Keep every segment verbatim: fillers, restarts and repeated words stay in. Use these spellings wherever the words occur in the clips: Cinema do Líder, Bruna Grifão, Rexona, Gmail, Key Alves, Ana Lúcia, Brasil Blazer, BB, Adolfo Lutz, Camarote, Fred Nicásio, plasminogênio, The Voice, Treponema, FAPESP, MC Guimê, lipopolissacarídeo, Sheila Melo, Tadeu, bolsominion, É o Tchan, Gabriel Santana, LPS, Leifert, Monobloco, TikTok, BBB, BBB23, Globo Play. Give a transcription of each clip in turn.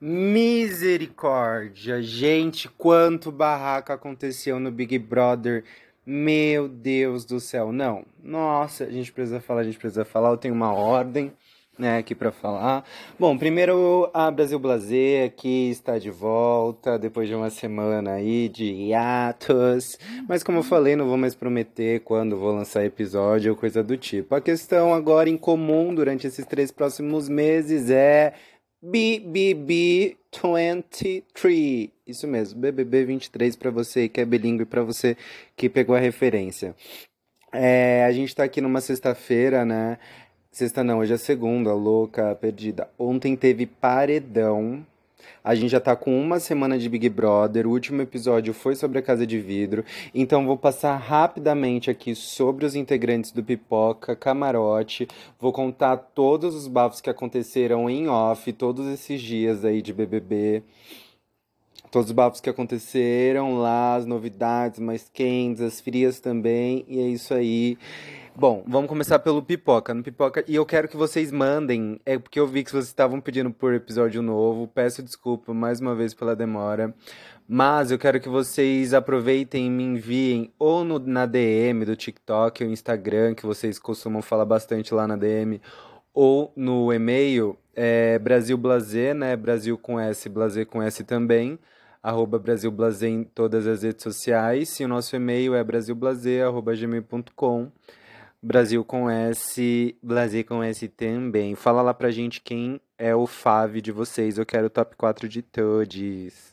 Misericórdia, gente, quanto barraco aconteceu no Big Brother, meu Deus do céu, não, nossa, a gente precisa falar, a gente precisa falar, eu tenho uma ordem, né, aqui pra falar. Bom, primeiro a Brasil Blazer aqui está de volta, depois de uma semana aí de hiatos, mas como eu falei, não vou mais prometer quando vou lançar episódio ou coisa do tipo. A questão agora em comum durante esses três próximos meses é... B B B vinte e três, isso mesmo, B B B vinte e três pra você que é bilíngue, pra você que pegou a referência. É, a gente tá aqui numa sexta-feira, né? Sexta não, hoje é segunda, louca, perdida. Ontem teve paredão. A gente já tá com uma semana de Big Brother, o último episódio foi sobre a Casa de Vidro, então vou passar rapidamente aqui sobre os integrantes do Pipoca, Camarote, vou contar todos os bafos que aconteceram em off, todos esses dias aí de B B B, todos os bafos que aconteceram lá, as novidades mais quentes, as frias também, e é isso aí. Bom, vamos começar pelo Pipoca. No Pipoca, e eu quero que vocês mandem, é porque eu vi que vocês estavam pedindo por episódio novo, peço desculpa mais uma vez pela demora, mas eu quero que vocês aproveitem e me enviem ou no, na D M do TikTok ou Instagram, que vocês costumam falar bastante lá na D M, ou no e-mail, é Brasil Blazer, né, Brasil com S, Blazer com S também, arroba Brasil Blazer em todas as redes sociais, e o nosso e-mail é brasilblazer arroba gmail ponto com. Brasil com S, Blazer com S também. Fala lá pra gente quem é o fave de vocês. Eu quero o top quatro de todos.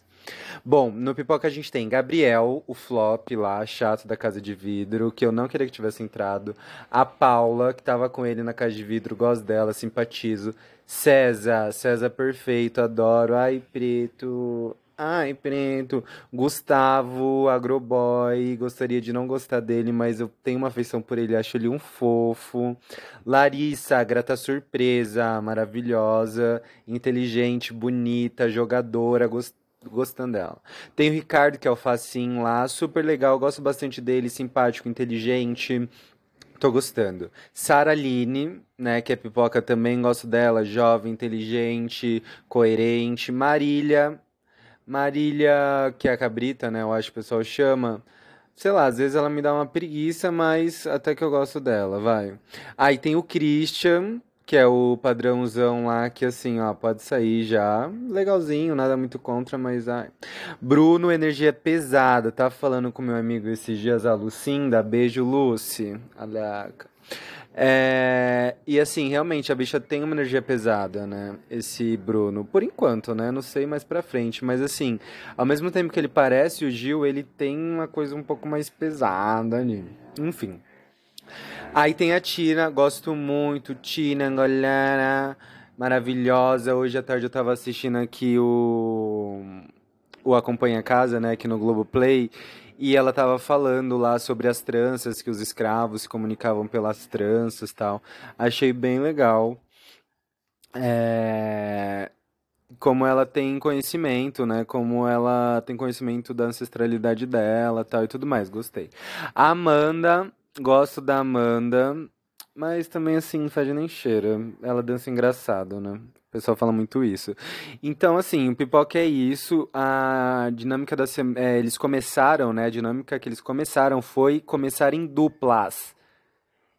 Bom, no Pipoca a gente tem Gabriel, o flop lá, chato da Casa de Vidro, que eu não queria que tivesse entrado. A Paula, que tava com ele na Casa de Vidro, gosto dela, simpatizo. César, César perfeito, adoro. Ai, preto... Ai, preto, Gustavo, agroboy, gostaria de não gostar dele, mas eu tenho uma afeição por ele, acho ele um fofo. Larissa, grata surpresa, maravilhosa, inteligente, bonita, jogadora, gost... gostando dela. Tem o Ricardo, que é o facinho lá, super legal, gosto bastante dele, simpático, inteligente, tô gostando. Sara Aline, né, que é Pipoca também, gosto dela, jovem, inteligente, coerente. Marília... Marília, que é a cabrita, né, eu acho que o pessoal chama, sei lá, às vezes ela me dá uma preguiça, mas até que eu gosto dela, vai. Aí tem o Christian, que é o padrãozão lá, que assim, ó, pode sair já, legalzinho, nada muito contra, mas ai. Bruno, energia pesada, tá falando com meu amigo esses dias, a Lucinda, beijo, Lucy, alaca. É, e assim, realmente, a bicha tem uma energia pesada, né, esse Bruno, por enquanto, né, não sei mais pra frente, mas assim, ao mesmo tempo que ele parece o Gil, ele tem uma coisa um pouco mais pesada ali, enfim. Aí tem a Tina, gosto muito, Tina, galera, maravilhosa, hoje à tarde eu tava assistindo aqui o, o Acompanha Casa, né, aqui no Globo Play. E ela tava falando lá sobre as tranças, que os escravos se comunicavam pelas tranças e tal. Achei bem legal. É... Como ela tem conhecimento, né? Como ela tem conhecimento da ancestralidade dela e tal e tudo mais. Gostei. A Amanda, gosto da Amanda. Mas também, assim, faz nem cheira. Ela dança engraçado, né? O pessoal fala muito isso. Então, assim, o Pipoca é isso. A dinâmica da sem... é, eles começaram, né? A dinâmica que eles começaram foi começar em duplas.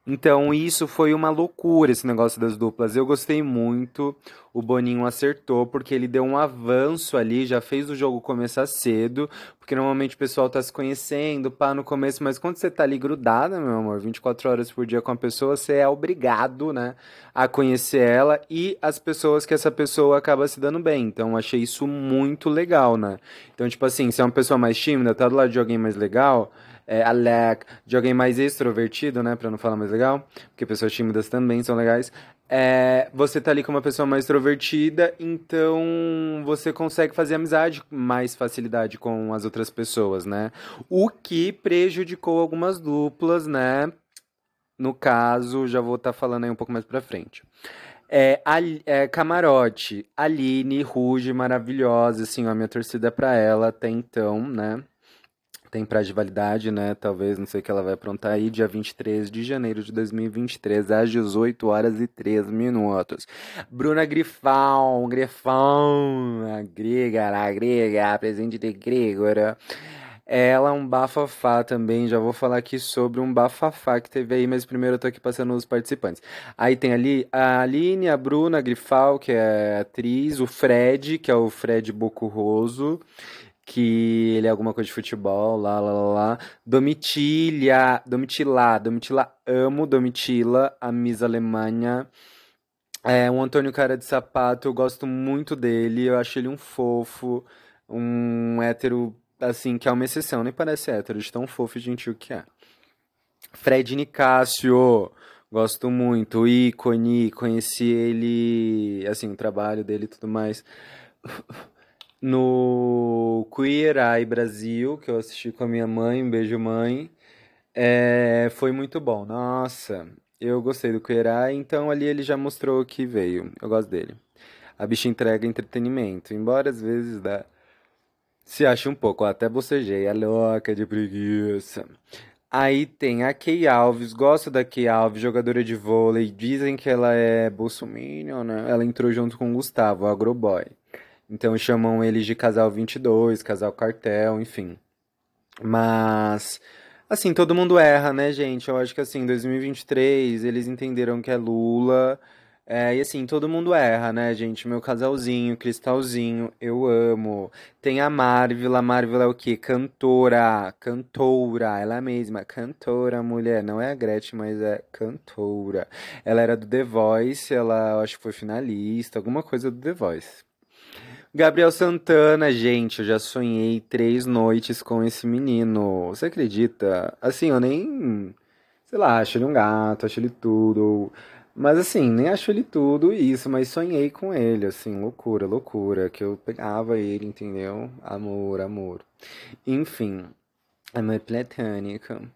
Então, isso foi uma loucura, esse negócio das duplas. Eu gostei muito. O Boninho acertou, porque ele deu um avanço ali, já fez o jogo começar cedo. Porque normalmente o pessoal tá se conhecendo, pá, no começo. Mas quando você tá ali grudada, meu amor, vinte e quatro horas por dia com a pessoa, você é obrigado, né, a conhecer ela e as pessoas que essa pessoa acaba se dando bem. Então, achei isso muito legal, né? Então, tipo assim, se é uma pessoa mais tímida, tá do lado de alguém mais legal... É, Alec, de alguém mais extrovertido, né, pra não falar mais legal, porque pessoas tímidas também são legais, é, você tá ali com uma pessoa mais extrovertida, então você consegue fazer amizade com mais facilidade com as outras pessoas, né, o que prejudicou algumas duplas, né, no caso, já vou estar tá falando aí um pouco mais pra frente. É, a, é, Camarote, Aline, Ruge, maravilhosa, assim, ó, a minha torcida pra ela até então, né. tem prazo de validade, né? Talvez, não sei o que ela vai aprontar aí. Dia vinte e três de janeiro de dois mil e vinte e três, às dezoito horas e três minutos. Bruna Grifão, Grifão, a grega, a grega, a presente de Grégora. Ela é um bafafá também, já vou falar aqui sobre um bafafá que teve aí, mas primeiro eu tô aqui passando os participantes. Aí tem ali a Aline, a Bruna Grifal, que é atriz, o Fred, que é o Fred Bocurroso, que ele é alguma coisa de futebol, lá, lá, lá, lá. Domitilha, Domitila, Domitila, amo Domitila, a Miss Alemanha. É, o Antônio Cara de Sapato, eu gosto muito dele, eu acho ele um fofo, um hétero... assim, que é uma exceção, nem parece hétero, de tão fofo e gentil que é. Fred Nicásio, gosto muito, ícone, conheci ele, assim, o trabalho dele e tudo mais, no Queer Eye Brasil, que eu assisti com a minha mãe, um beijo mãe, é, foi muito bom, nossa, eu gostei do Queer Eye, então ali ele já mostrou que veio, eu gosto dele. A bicha entrega entretenimento, embora às vezes dá... se acha um pouco, até bocejei, é louca de preguiça. Aí tem a Key Alves, gosto da Key Alves, jogadora de vôlei. Dizem que ela é bolsominion, né? Ela entrou junto com o Gustavo, o agroboy. Então chamam eles de casal vinte e dois, casal cartel, enfim. Mas, assim, todo mundo erra, né, gente? Eu acho que, assim, em dois mil e vinte e três, eles entenderam que é Lula... É, e assim, todo mundo erra, né, gente? Meu casalzinho, cristalzinho, eu amo. Tem a Marvel, a Marvel é o quê? Cantora, cantora, ela mesma, cantora, mulher. Não é a Gretchen, mas é cantora. Ela era do The Voice, ela acho que foi finalista, alguma coisa do The Voice. Gabriel Santana, gente, eu já sonhei três noites com esse menino. Você acredita? Assim, eu nem, sei lá, acho ele um gato, acho ele tudo... Mas assim, nem acho ele tudo isso, mas sonhei com ele, assim, loucura, loucura, que eu pegava ele, entendeu? Amor, amor. Enfim, amor platônico.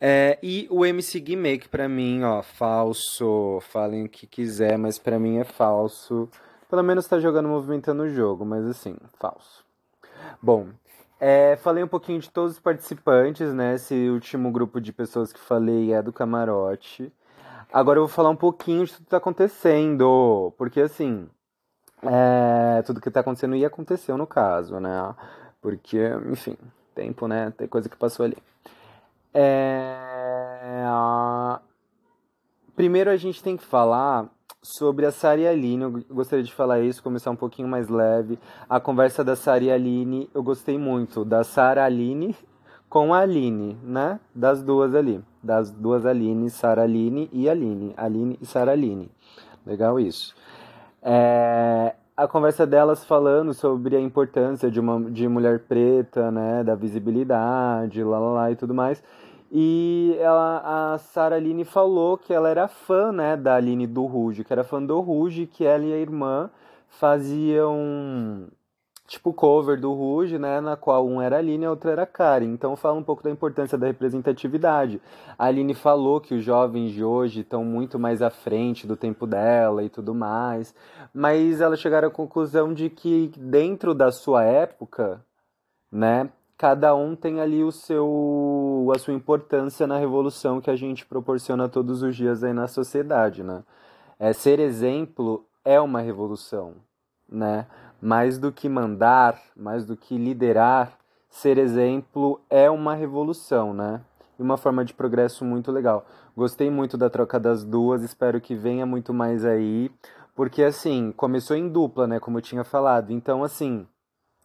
É, e o M C Guimê, que pra mim, ó, falso, falem o que quiser, mas pra mim é falso. Pelo menos tá jogando, movimentando o jogo, mas assim, falso. Bom... É, falei um pouquinho de todos os participantes, né? Esse último grupo de pessoas que falei é do Camarote. Agora eu vou falar um pouquinho de tudo que tá acontecendo, porque assim, é, tudo que tá acontecendo e aconteceu no caso, né? Porque, enfim, tempo, né? Tem coisa que passou ali. É, a... Primeiro a gente tem que falar... sobre a Sara e a Aline, eu gostaria de falar isso, começar um pouquinho mais leve. A conversa da Sara e a Aline, eu gostei muito. Da Sara Aline com a Aline, né? Das duas ali. Das duas Aline, Sara Aline e Aline. Aline e Sara Aline. Legal isso. É, a conversa delas falando sobre a importância de, uma, de mulher preta, né? Da visibilidade, lá, lá, lá e tudo mais. E ela, a Sara Aline falou que ela era fã, né, da Aline do Ruge, que era fã do Ruge, que ela e a irmã faziam, tipo, cover do Ruge, né, na qual um era a Aline e a outra era a Karen. Então fala um pouco da importância da representatividade. A Aline falou que os jovens de hoje estão muito mais à frente do tempo dela e tudo mais, mas elas chegaram à conclusão de que dentro da sua época, né, cada um tem ali o seu, a sua importância na revolução que a gente proporciona todos os dias aí na sociedade, né? É, ser exemplo é uma revolução, né? Mais do que mandar, mais do que liderar, ser exemplo é uma revolução, né? E uma forma de progresso muito legal. Gostei muito da troca das duas, espero que venha muito mais aí, porque, assim, começou em dupla, né? Como eu tinha falado. Então, assim,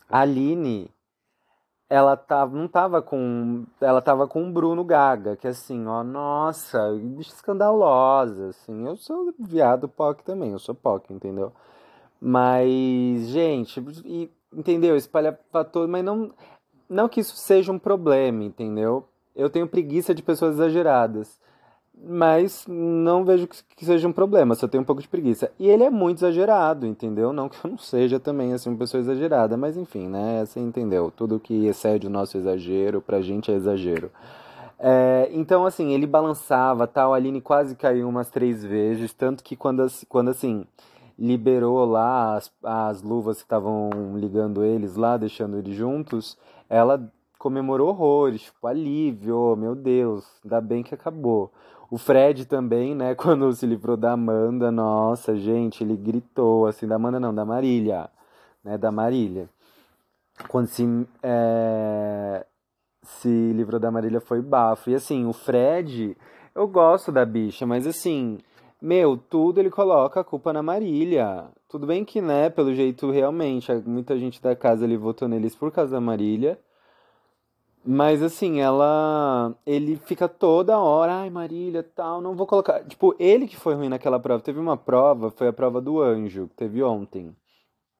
a Aline... Ela tava, não tava com... Ela tava com o Bruno Gaga, que assim, ó, nossa, bicho escandalosa, assim. Eu sou viado P O C também, eu sou P O C, entendeu? Mas, gente, e, entendeu? Espalha pra todo... Mas não, não que isso seja um problema, entendeu? Eu tenho preguiça de pessoas exageradas. Mas não vejo que seja um problema, só tenho um pouco de preguiça. E ele é muito exagerado, entendeu? Não que eu não seja também, assim, uma pessoa exagerada, mas enfim, né? Você entendeu. Tudo que excede o nosso exagero, pra gente é exagero. É, então, assim, ele balançava, tal, a Aline quase caiu umas três vezes, tanto que quando, quando assim, liberou lá as, as luvas que estavam ligando eles lá, deixando eles juntos, ela... comemorou horrores, tipo, alívio, meu Deus, ainda bem que acabou. O Fred também, né, quando se livrou da Amanda, nossa, gente, ele gritou, assim, da Amanda não, da Marília, né, da Marília. Quando se, é, se livrou da Marília foi bafo. E assim, o Fred, eu gosto da bicha, mas assim, meu, tudo ele coloca a culpa na Marília. Tudo bem que, né, pelo jeito, realmente, muita gente da casa ali votou neles por causa da Marília. Mas, assim, ela... Ele fica toda hora... Ai, Marília, tal... Não vou colocar... Tipo, ele que foi ruim naquela prova. Teve uma prova... Foi a prova do anjo. Que teve ontem.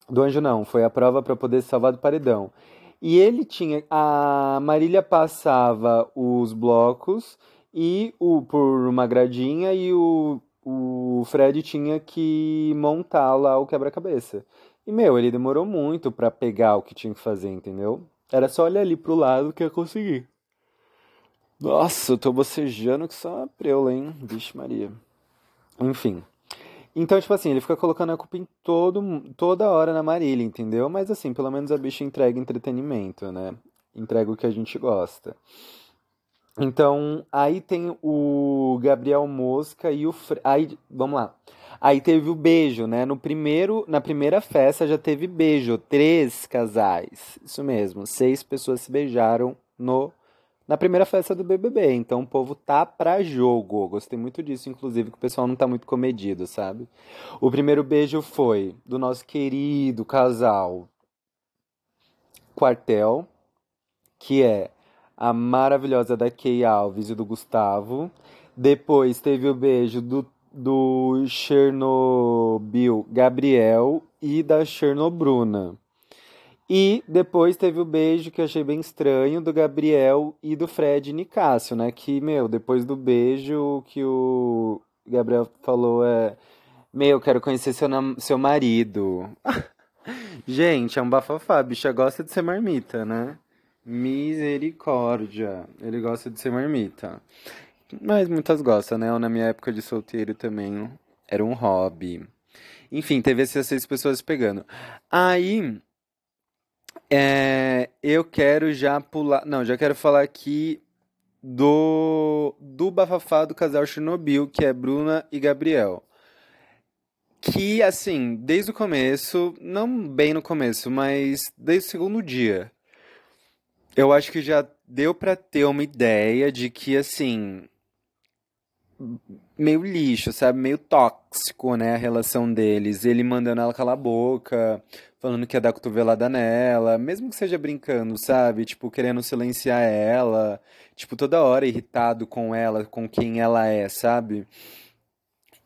Do anjo, não. Foi a prova pra poder salvar do paredão. E ele tinha... A Marília passava os blocos... E o... Por uma gradinha... E o... O Fred tinha que montar lá o quebra-cabeça. E, meu, ele demorou muito pra pegar o que tinha que fazer, entendeu? Era só olhar ali pro lado que ia conseguir. Nossa, eu tô bocejando que só uma preula, hein? Vixe Maria. Enfim. Então, tipo assim, ele fica colocando a culpa em todo, toda hora na Marília, entendeu? Mas assim, pelo menos a bicha entrega entretenimento, né? Entrega o que a gente gosta. Então, aí tem o Gabriel Mosca e o... Fre... Aí, vamos lá. Aí teve o beijo, né? No primeiro, na primeira festa já teve beijo. Três casais. Isso mesmo. Seis pessoas se beijaram no, na primeira festa do B B B. Então o povo tá pra jogo. Gostei muito disso, inclusive, que o pessoal não tá muito comedido, sabe? O primeiro beijo foi do nosso querido casal Quartel, que é a maravilhosa da Kay Alves e do Gustavo. Depois teve o beijo do, do Chernobyl Gabriel e da Chernobruna. E depois teve o beijo que eu achei bem estranho do Gabriel e do Fred Nicásio, né? Que, meu, depois do beijo que o Gabriel falou é... Meu, quero conhecer seu, nam- seu marido. Gente, é um bafafá. A bicha gosta de ser marmita, né? Misericórdia, ele gosta de ser marmita, mas muitas gostam, né? Eu, na minha época de solteiro também era um hobby. Enfim, teve essas seis pessoas pegando. Aí, é, eu quero já pular, não, já quero falar aqui do, do bafafá do casal Chernobyl, que é Bruna e Gabriel. Que, assim, desde o começo, não bem no começo, mas desde o segundo dia, eu acho que já deu pra ter uma ideia de que, assim, meio lixo, sabe? Meio tóxico, né? A relação deles. Ele mandando ela calar a boca, falando que ia dar cotovelada nela, mesmo que seja brincando, sabe? Tipo, querendo silenciar ela, tipo, toda hora irritado com ela, com quem ela é, sabe?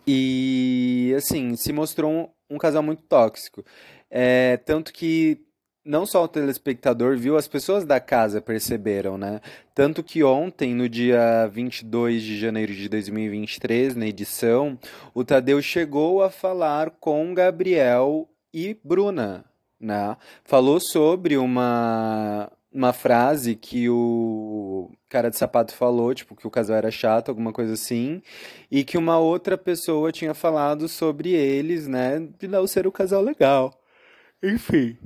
E, assim, se mostrou um, um casal muito tóxico. É, tanto que não só o telespectador viu, as pessoas da casa perceberam, né? Tanto que ontem, no dia vinte e dois de janeiro de dois mil e vinte e três, na edição, o Tadeu chegou a falar com Gabriel e Bruna, né? Falou sobre uma, uma frase que o cara de sapato falou, tipo, que o casal era chato, alguma coisa assim, e que uma outra pessoa tinha falado sobre eles, né? De não ser o casal legal. Enfim...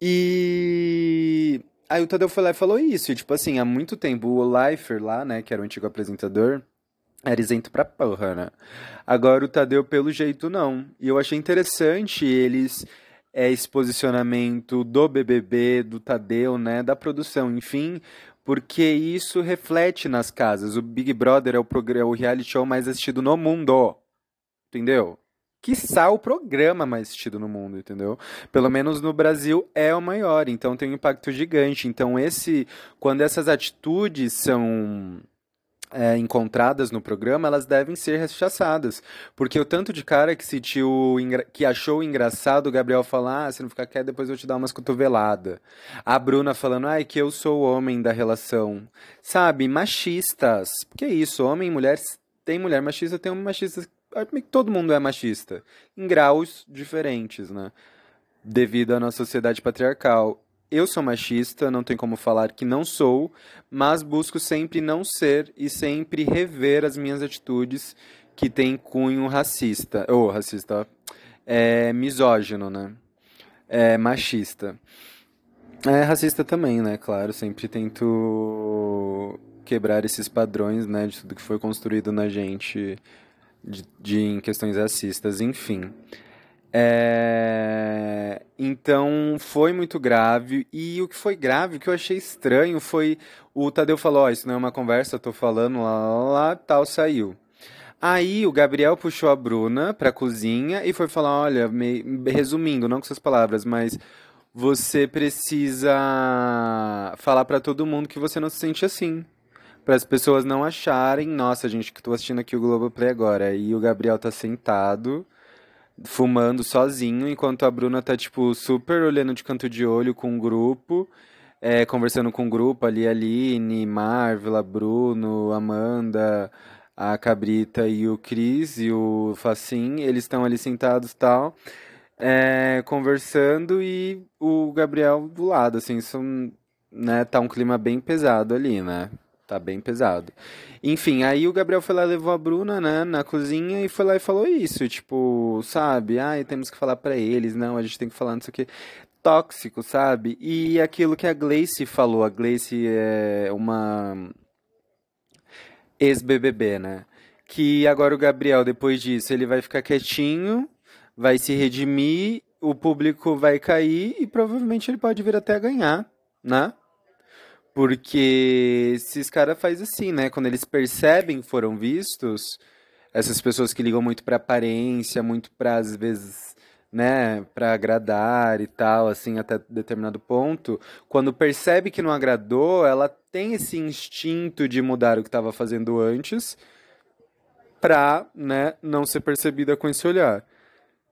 E aí o Tadeu foi lá e falou isso, e, tipo assim, há muito tempo o Leifert lá, né, que era o antigo apresentador, era isento pra porra, né? Agora o Tadeu, pelo jeito, não. E eu achei interessante eles, é, esse posicionamento do B B B, do Tadeu, né, da produção, enfim, porque isso reflete nas casas. O Big Brother é o, programa, é o reality show mais assistido no mundo, entendeu? Quiçá o programa mais assistido no mundo, entendeu? Pelo menos no Brasil é o maior, então tem um impacto gigante. Então, esse, quando essas atitudes são é, encontradas no programa, elas devem ser rechaçadas. Porque o tanto de cara que sentiu, que achou engraçado o Gabriel falar, ah, se não ficar quieto, depois eu vou te dar umas cotoveladas. A Bruna falando, ai, ah, é que eu sou o homem da relação. Sabe, machistas. Que isso, homem e mulher, tem mulher machista, tem homem machista. Todo mundo é machista, em graus diferentes, né? Devido à nossa sociedade patriarcal. Eu sou machista, não tem como falar que não sou, mas busco sempre não ser e sempre rever as minhas atitudes que têm cunho racista, ou racista, é, misógino, né? É, machista. É racista também, né? Claro, sempre tento quebrar esses padrões, né? De tudo que foi construído na gente de, de em questões racistas, enfim. É... Então, foi muito grave. E o que foi grave, o que eu achei estranho foi... O Tadeu falou, ó, oh, isso não é uma conversa, eu tô falando, lá, lá, lá, tal, saiu. Aí, o Gabriel puxou a Bruna pra cozinha e foi falar, olha, me... resumindo, não com suas palavras, mas... Você precisa falar pra todo mundo que você não se sente assim. Para as pessoas não acharem, nossa, gente, que tô assistindo aqui o Globo Play agora. E o Gabriel tá sentado... fumando sozinho, enquanto a Bruna tá, tipo, super olhando de canto de olho com um grupo, é, conversando com um grupo ali, a Aline, Marvila, Bruno, Amanda, a Cabrita e o Cris e o Facim, eles estão ali sentados e tal, é, conversando, e o Gabriel do lado, assim, isso, né, tá um clima bem pesado ali, né? Tá bem pesado. Enfim, aí o Gabriel foi lá, levou a Bruna, né, na cozinha e foi lá e falou isso, tipo, sabe? Ai, temos que falar pra eles, não, a gente tem que falar não sei o quê. Tóxico, sabe? E aquilo que a Gleice falou, a Gleice é uma ex-B B B, né? Que agora o Gabriel, depois disso, ele vai ficar quietinho, vai se redimir, o público vai cair e provavelmente ele pode vir até a ganhar, né? Porque esses caras fazem assim, né? Quando eles percebem que foram vistos, essas pessoas que ligam muito pra aparência, muito pra, às vezes, né? Pra agradar e tal, assim, até determinado ponto. Quando percebe que não agradou, ela tem esse instinto de mudar o que estava fazendo antes pra, né? Não ser percebida com esse olhar.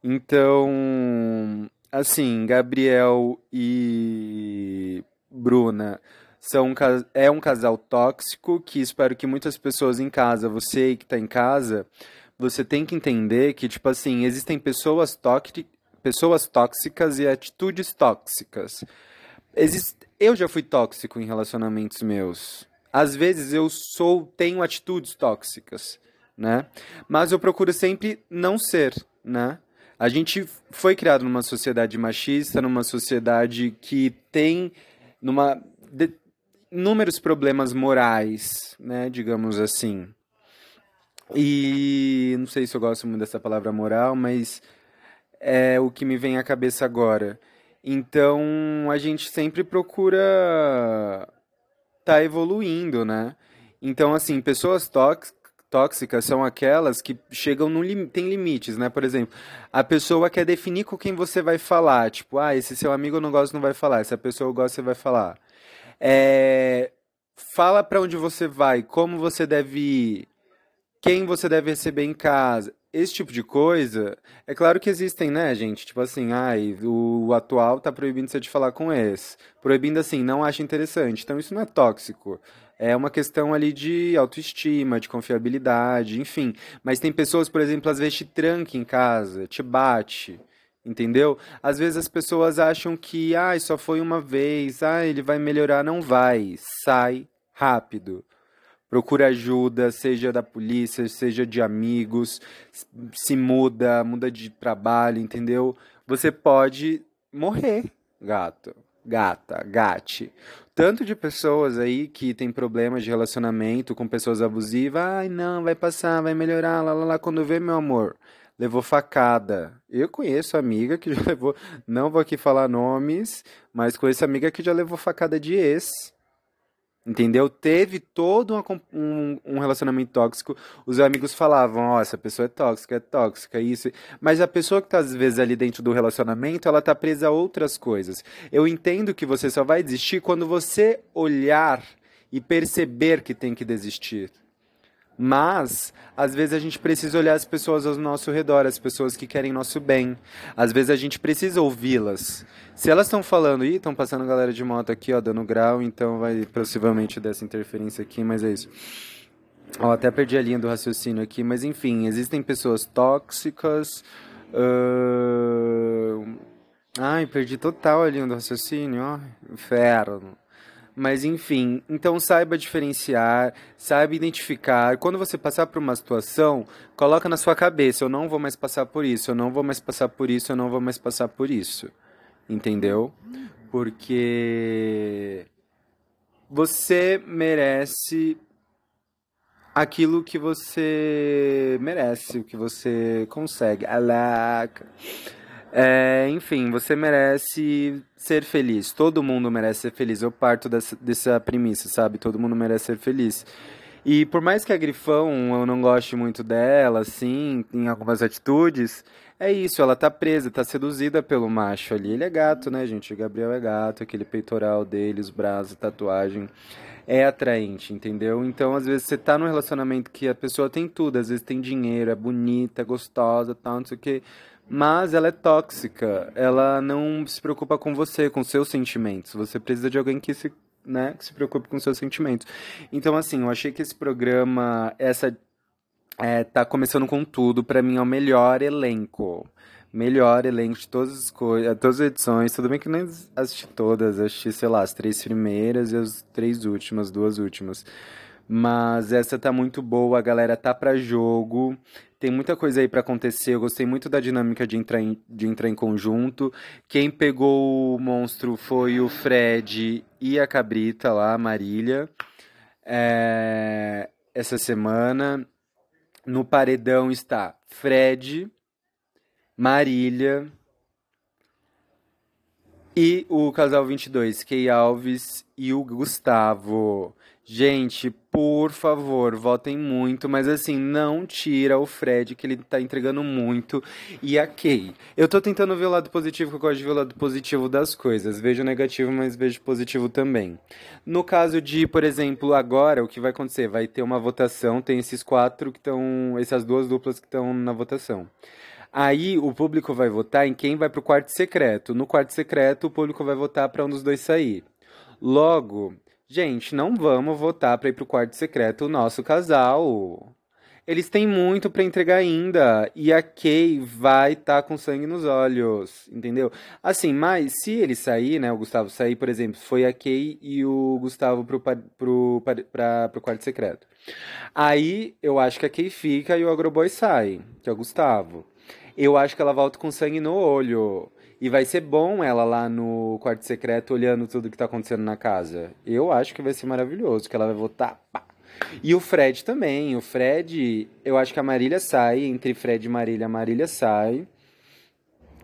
Então, assim, Gabriel e Bruna... São, é um casal tóxico que espero que muitas pessoas em casa, você que tá em casa, você tem que entender que, tipo assim, existem pessoas, tóxi, pessoas tóxicas e atitudes tóxicas. Exist, eu já fui tóxico em relacionamentos meus. Às vezes eu sou, tenho atitudes tóxicas, né? Mas eu procuro sempre não ser, né? A gente foi criado numa sociedade machista, numa sociedade que tem... numa de, inúmeros problemas morais, né, digamos assim. E não sei se eu gosto muito dessa palavra moral, mas é o que me vem à cabeça agora. Então, a gente sempre procura tá evoluindo, né? Então, assim, pessoas tóx- tóxicas são aquelas que chegam no lim- tem limites, né? Por exemplo, a pessoa quer definir com quem você vai falar. Tipo, ah, esse seu amigo eu não gosto, não vai falar. Essa pessoa eu gosto, você vai falar. É, fala pra onde você vai, como você deve ir, quem você deve receber em casa, esse tipo de coisa. É claro que existem, né, gente? Tipo assim, ai, o atual tá proibindo você de falar com esse. Proibindo assim, não acha interessante. Então isso não é tóxico. É uma questão ali de autoestima, de confiabilidade, enfim. Mas tem pessoas, por exemplo, às vezes te tranca em casa, te bate. Entendeu? Às vezes as pessoas acham que, ah, só foi uma vez, ah, ele vai melhorar, não vai. Sai rápido. Procura ajuda, seja da polícia, seja de amigos, se muda, muda de trabalho, entendeu? Você pode morrer, gato, gata, gate. Tanto de pessoas aí que tem problemas de relacionamento com pessoas abusivas, ai, não, vai passar, vai melhorar, lá, lá, lá, quando vê, meu amor... Levou facada. Eu conheço amiga que já levou... Não vou aqui falar nomes, mas conheço amiga que já levou facada de ex. Entendeu? Teve todo um, um, um relacionamento tóxico. Os amigos falavam, ó, oh, essa pessoa é tóxica, é tóxica, isso... Mas a pessoa que tá, às vezes, ali dentro do relacionamento, ela tá presa a outras coisas. Eu entendo que você só vai desistir quando você olhar e perceber que tem que desistir. Mas, às vezes a gente precisa olhar as pessoas ao nosso redor, as pessoas que querem nosso bem. Às vezes a gente precisa ouvi-las. Se elas estão falando, ih, estão passando galera de moto aqui, ó, dando grau, então vai possivelmente dessa interferência aqui, mas é isso. Ó, até perdi a linha do raciocínio aqui, mas enfim, existem pessoas tóxicas... Uh... Ai, perdi total a linha do raciocínio, ó, inferno. Mas enfim, então saiba diferenciar, saiba identificar. Quando você passar por uma situação, coloca na sua cabeça, eu não vou mais passar por isso, eu não vou mais passar por isso, eu não vou mais passar por isso. Entendeu? Porque você merece aquilo que você merece, o que você consegue. Alaca. É, enfim, você merece ser feliz. Todo mundo merece ser feliz. Eu parto dessa, dessa premissa, sabe? Todo mundo merece ser feliz. E por mais que a Grifão, eu não goste muito dela, assim, em algumas atitudes, é isso, ela tá presa, tá seduzida pelo macho ali. Ele é gato, né, gente? O Gabriel é gato, aquele peitoral dele, os braços, tatuagem, é atraente, entendeu? Então, às vezes, você tá num relacionamento que a pessoa tem tudo, às vezes tem dinheiro, é bonita, é gostosa, tal, não sei o quê, mas ela é tóxica, ela não se preocupa com você, com seus sentimentos. Você precisa de alguém que se, né, que se preocupe com seus sentimentos. Então, assim, eu achei que esse programa, essa, é, tá começando com tudo. Pra mim é o melhor elenco, melhor elenco de todas as coisas, todas as edições. Tudo bem que eu nem assisti todas, eu assisti, sei lá, as três primeiras e as três últimas, duas últimas. Mas essa tá muito boa, a galera tá pra jogo. Tem muita coisa aí pra acontecer. Eu gostei muito da dinâmica de entrar em, de entrar em conjunto. Quem pegou o monstro foi o Fred e a Cabrita lá, a Marília. É... Essa semana, no paredão está Fred, Marília e o casal vinte e dois, Key Alves e o Gustavo. Gente, por favor, votem muito, mas assim, não tira o Fred, que ele tá entregando muito, e a Kay. Eu tô tentando ver o lado positivo, que eu gosto de ver o lado positivo das coisas. Vejo o negativo, mas vejo positivo também. No caso de, por exemplo, agora, o que vai acontecer? Vai ter uma votação, tem esses quatro que estão, essas duas duplas que estão na votação. Aí o público vai votar em quem vai pro quarto secreto. No quarto secreto, o público vai votar pra um dos dois sair. Logo... Gente, não vamos votar pra ir pro quarto secreto o nosso casal. Eles têm muito pra entregar ainda. E a Kay vai tá com sangue nos olhos, entendeu? Assim, mas se ele sair, né, o Gustavo sair, por exemplo, foi a Kay e o Gustavo pro, pro, pra, pra, pro quarto secreto. Aí, eu acho que a Kay fica e o Agroboy sai, que é o Gustavo. Eu acho que ela volta com sangue no olho. E vai ser bom ela lá no quarto secreto olhando tudo que tá acontecendo na casa. Eu acho que vai ser maravilhoso, que ela vai votar. Pá. E o Fred também. O Fred, eu acho que a Marília sai. Entre Fred e Marília, a Marília sai.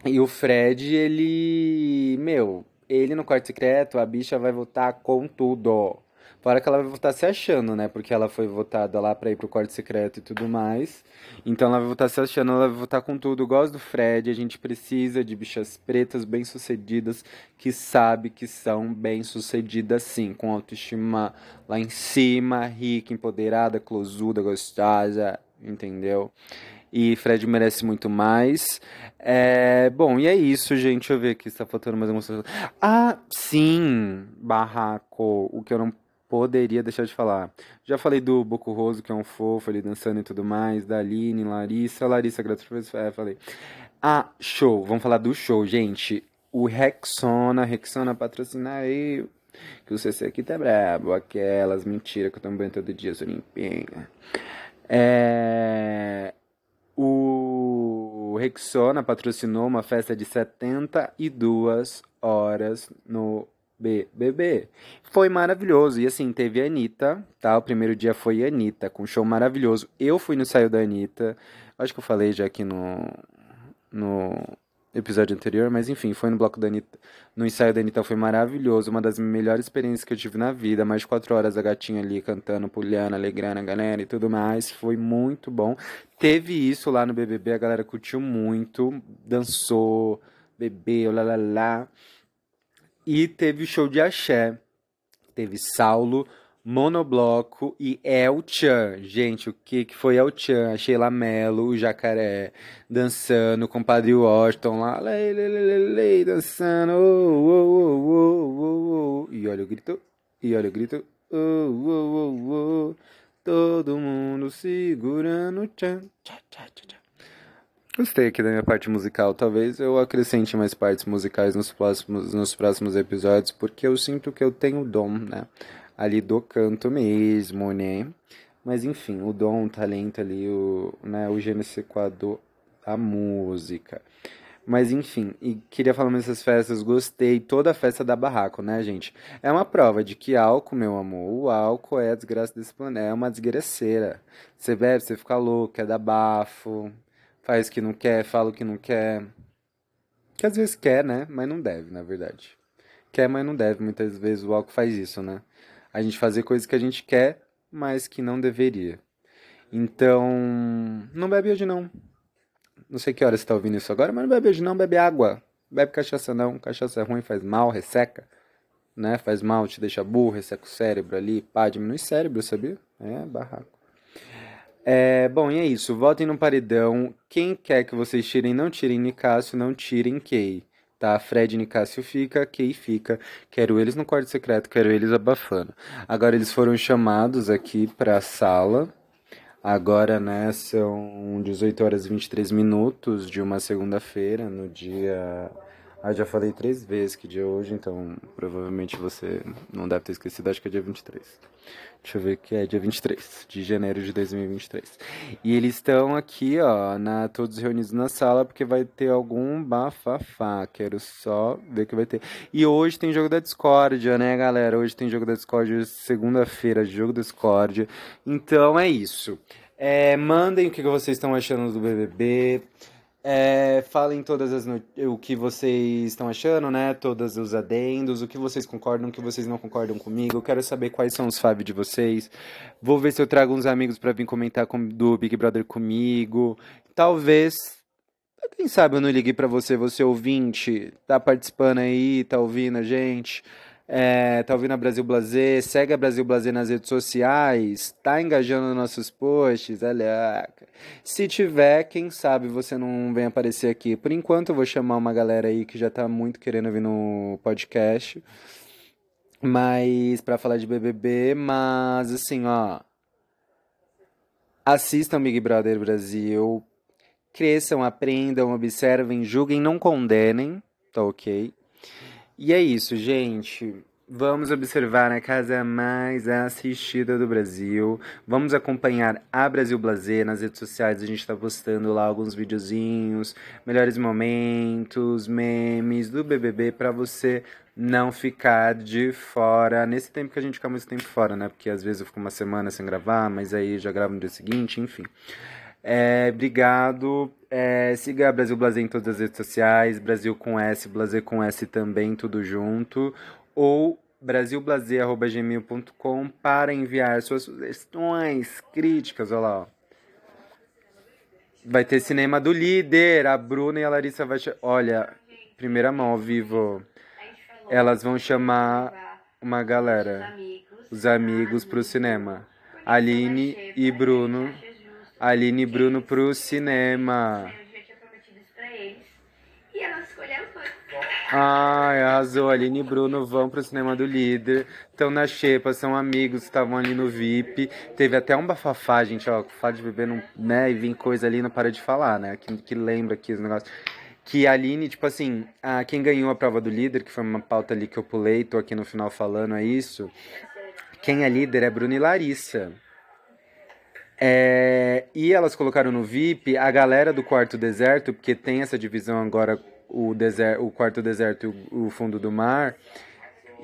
E o Fred, ele... Meu, ele no quarto secreto, a bicha vai votar com tudo. Fora que ela vai votar se achando, né? Porque ela foi votada lá pra ir pro quarto secreto e tudo mais. Então ela vai votar se achando, ela vai votar com tudo. Eu gosto do Fred, a gente precisa de bichas pretas bem-sucedidas que sabe que são bem-sucedidas sim. Com autoestima lá em cima, rica, empoderada, closuda, gostosa, entendeu? E Fred merece muito mais. É, bom, e é isso, gente. Deixa eu ver aqui se tá faltando mais alguma coisa. Ah, sim! Barraco, o que eu não poderia deixar de falar. Já falei do Boco Roso, que é um fofo, ele dançando e tudo mais, da Aline, Larissa, Larissa, gratuita, é, falei. Ah, show, vamos falar do show, gente. O Rexona, Rexona patrocina aí, que o C C aqui tá brabo, aquelas mentiras que eu tomo banho todo dia, sou limpinha. É... O Rexona patrocinou uma festa de setenta e duas horas no B B B. Foi maravilhoso. E assim, teve a Anitta, tá? O primeiro dia foi a Anitta, com um show maravilhoso. Eu fui no ensaio da Anitta. Acho que eu falei já aqui no, no episódio anterior, mas enfim, foi no bloco da Anitta. No ensaio da Anitta foi maravilhoso. Uma das melhores experiências que eu tive na vida. Mais de quatro horas a gatinha ali cantando, pulhando, alegrando a galera e tudo mais. Foi muito bom. Teve isso lá no B B B, a galera curtiu muito. Dançou, bebeu, lá lá lá. E teve show de axé, teve Saulo, Monobloco e É o Tchan. Gente, o que, que foi É o Tchan? A Sheila Melo, o Jacaré, dançando com o Padre Washington lá, lei, lei, lei, lei, dançando, oh, oh, oh, oh, oh. E olha o grito, e olha o grito, oh, oh, oh, oh. Todo mundo segurando o Tchan, tchan, tchan, tchan. Gostei aqui da minha parte musical, talvez eu acrescente mais partes musicais nos próximos, nos próximos episódios, porque eu sinto que eu tenho o dom, né, ali do canto mesmo, né, mas enfim, o dom, o talento ali, o, né, o gênio sequador, a música. Mas enfim, e queria falar dessas festas, gostei. Toda a festa da barraco, né, gente? É uma prova de que álcool, meu amor, o álcool é a desgraça desse planeta, é uma desgraceira. Você bebe, você fica louco, é dar bafo, faz o que não quer, fala o que não quer. Que às vezes quer, né? Mas não deve, na verdade. Quer, mas não deve. Muitas vezes o álcool faz isso, né? A gente fazer coisas que a gente quer, mas que não deveria. Então, não bebe hoje não. Não sei que hora você tá ouvindo isso agora, mas não bebe hoje não, bebe água. Bebe cachaça não, cachaça é ruim, faz mal, resseca, né? Faz mal, te deixa burro, resseca o cérebro ali, pá, diminui o cérebro, sabia? É, barraco. É, bom, e é isso, votem no paredão. Quem quer que vocês tirem, não tirem Nicásio, não tirem Kay, tá? Fred e Nicásio fica, Kay fica. Quero eles no quarto secreto, quero eles abafando. Agora eles foram chamados aqui pra sala. Agora, né, são dezoito horas e vinte e três minutos de uma segunda-feira, no dia... Ah, já falei três vezes que dia é hoje, então provavelmente você não deve ter esquecido, acho que é dia vinte e três. Deixa eu ver que é dia vinte e três de janeiro de dois mil e vinte e três. E eles estão aqui, ó, na, todos reunidos na sala, porque vai ter algum bafafá. Quero só ver o que vai ter. E hoje tem Jogo da Discórdia, né, galera? Hoje tem Jogo da Discórdia, segunda-feira, Jogo da Discórdia. Então é isso. É, mandem o que vocês estão achando do B B B. É, falem todas as not- o que vocês estão achando, né? Todos os adendos, o que vocês concordam, o que vocês não concordam comigo. Eu quero saber quais são os faves de vocês. Vou ver se eu trago uns amigos pra vir comentar com, do Big Brother comigo. Talvez, quem sabe eu não ligue pra você, você ouvinte, tá participando aí, tá ouvindo a gente. É, tá ouvindo a Brasil Blazer, segue a Brasil Blazer nas redes sociais, tá engajando nos nossos posts, olha. Se tiver, quem sabe você não vem aparecer aqui. Por enquanto eu vou chamar uma galera aí que já tá muito querendo vir no podcast, mas pra falar de B B B, mas assim, ó, assistam Big Brother Brasil, cresçam, aprendam, observem, julguem, não condenem, tá ok? E é isso, gente. Vamos observar a casa mais assistida do Brasil. Vamos acompanhar a Brasil Blazer nas redes sociais. A gente está postando lá alguns videozinhos, melhores momentos, memes do B B B para você não ficar de fora. Nesse tempo que a gente fica muito tempo fora, né? Porque às vezes eu fico uma semana sem gravar, mas aí já gravo no dia seguinte, enfim. É, obrigado. É, siga a Brasil Blazer em todas as redes sociais, Brasil com S, Blazer com S também, tudo junto, ou brasil blazer arroba gmail ponto com para enviar suas sugestões, críticas, olha lá, ó. Vai ter Cinema do Líder, a Bruna e a Larissa vai chamar, olha, primeira mão ao vivo, elas vão chamar uma galera, os amigos pro cinema, Aline e Bruno, Aline e Bruno pro cinema. Eu já tinha prometido isso pra eles. E ela escolheu foi. Ai, arrasou. Aline e Bruno vão pro Cinema do Líder. Estão na xepa, são amigos, estavam ali no V I P. Teve até um bafafá, gente, ó. Falar de bebê, não, né? E vem coisa ali, não para de falar, né? Que, que lembra aqui os negócios. Que a Aline, tipo assim, a, quem ganhou a prova do líder, que foi uma pauta ali que eu pulei, tô aqui no final falando, é isso. Quem é líder é Bruno e Larissa. É, e elas colocaram no V I P a galera do Quarto Deserto, porque tem essa divisão agora, o, deser, o Quarto Deserto e o, o Fundo do Mar.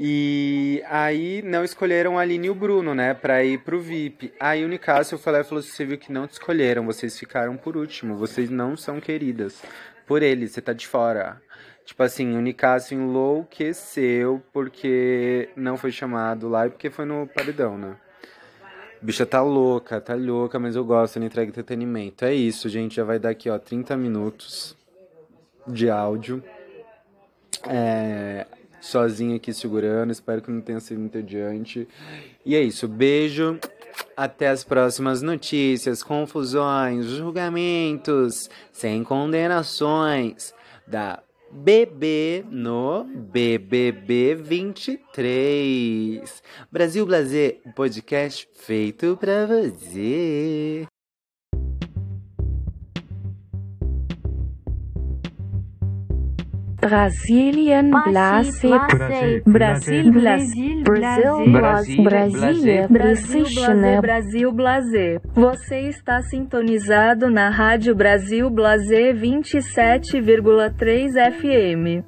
E aí não escolheram a Aline e o Bruno, né, pra ir pro V I P. Aí o Nicásio falou, falou, você viu que não te escolheram, vocês ficaram por último, vocês não são queridas por eles, você tá de fora. Tipo assim, o Nicásio enlouqueceu porque não foi chamado lá e porque foi no paredão, né. Bicha tá louca, tá louca, mas eu gosto, ela entrega entretenimento. É isso, gente, já vai dar aqui, ó, trinta minutos de áudio. É, sozinha aqui segurando, espero que não tenha sido muito adiante. E é isso, beijo, até as próximas notícias, confusões, julgamentos, sem condenações, da B B no B B B vinte e três. Brasil Blazer, um podcast feito pra você. Brazilian Blazer, Brasil Blazer, Brasil Blazer, Brasil Blazer. Você está sintonizado na Rádio Brasil Blazer vinte e sete vírgula três F M.